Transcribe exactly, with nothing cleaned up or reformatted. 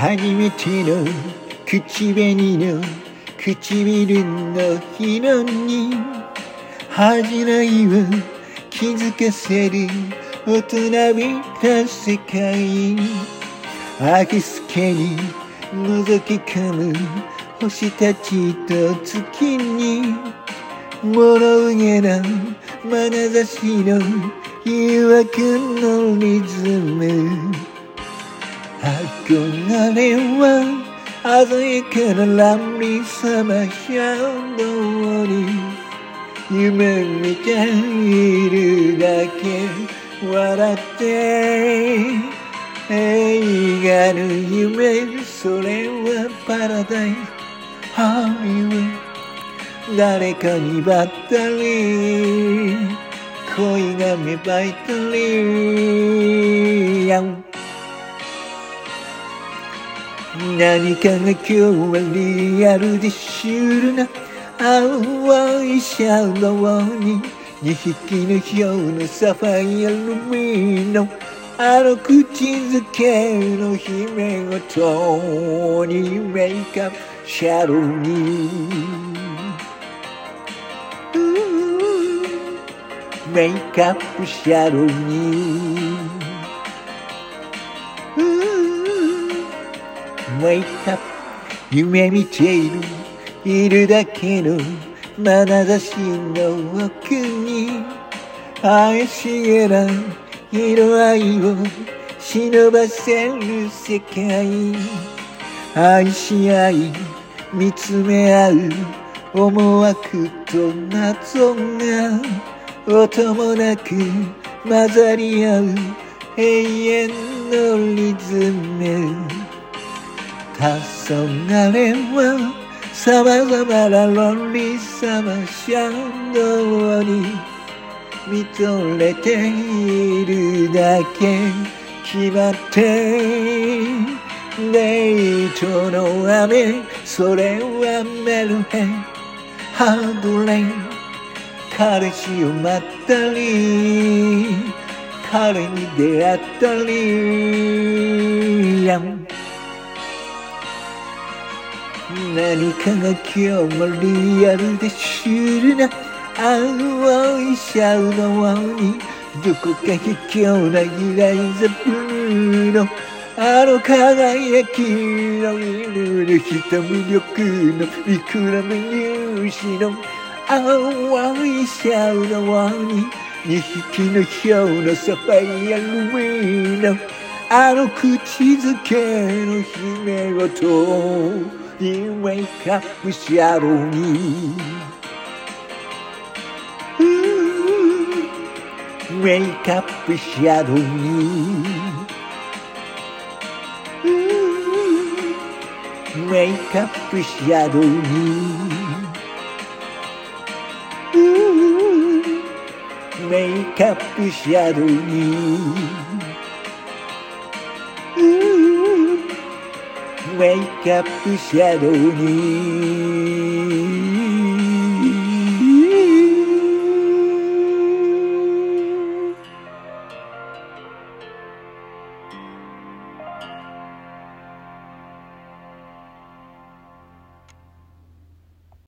初めての口紅の唇の色に恥じらいを気づかせる大人びた世界、秋透けに覗き込む星たちと月に物憂げな眼差しの誘惑のリズム、憧れは鮮やかなラブリーサマーシャドウに夢見ているだけ笑って映画の夢、それはパラダイスハイウェイ、誰かにばったり恋が芽生えたり、何かが今日はリアルでシュールな青いシャドウににひきの豹のサファイアルミのあの口づけの姫ごとに Make-up Shadow に Make-up Shadow に Make-up 夢見ているいるだけの眼差しの奥に怪しげな色合いを忍ばせる世界、愛し合い見つめ合う思惑と謎が音もなく混ざり合う永遠のリズム、黄昏はさまざまなロンリーサマーシャドウに見とれているだけ決まって、デートの雨、それはメルヘンハードレイン、彼氏を待ったり彼に出会ったり、何かが今日もリアルでシュールな青いシャドウにどこか卑怯なギライザブルーのあの輝きの色のした魅力のいくらも勇士の青いシャドウににひきの豹のサファイアルミのあの口づけの姫ごとMake-up Shadow に Make-up Shadow に Make-up Shadow に Make-up Shadow にMake-up Shadow に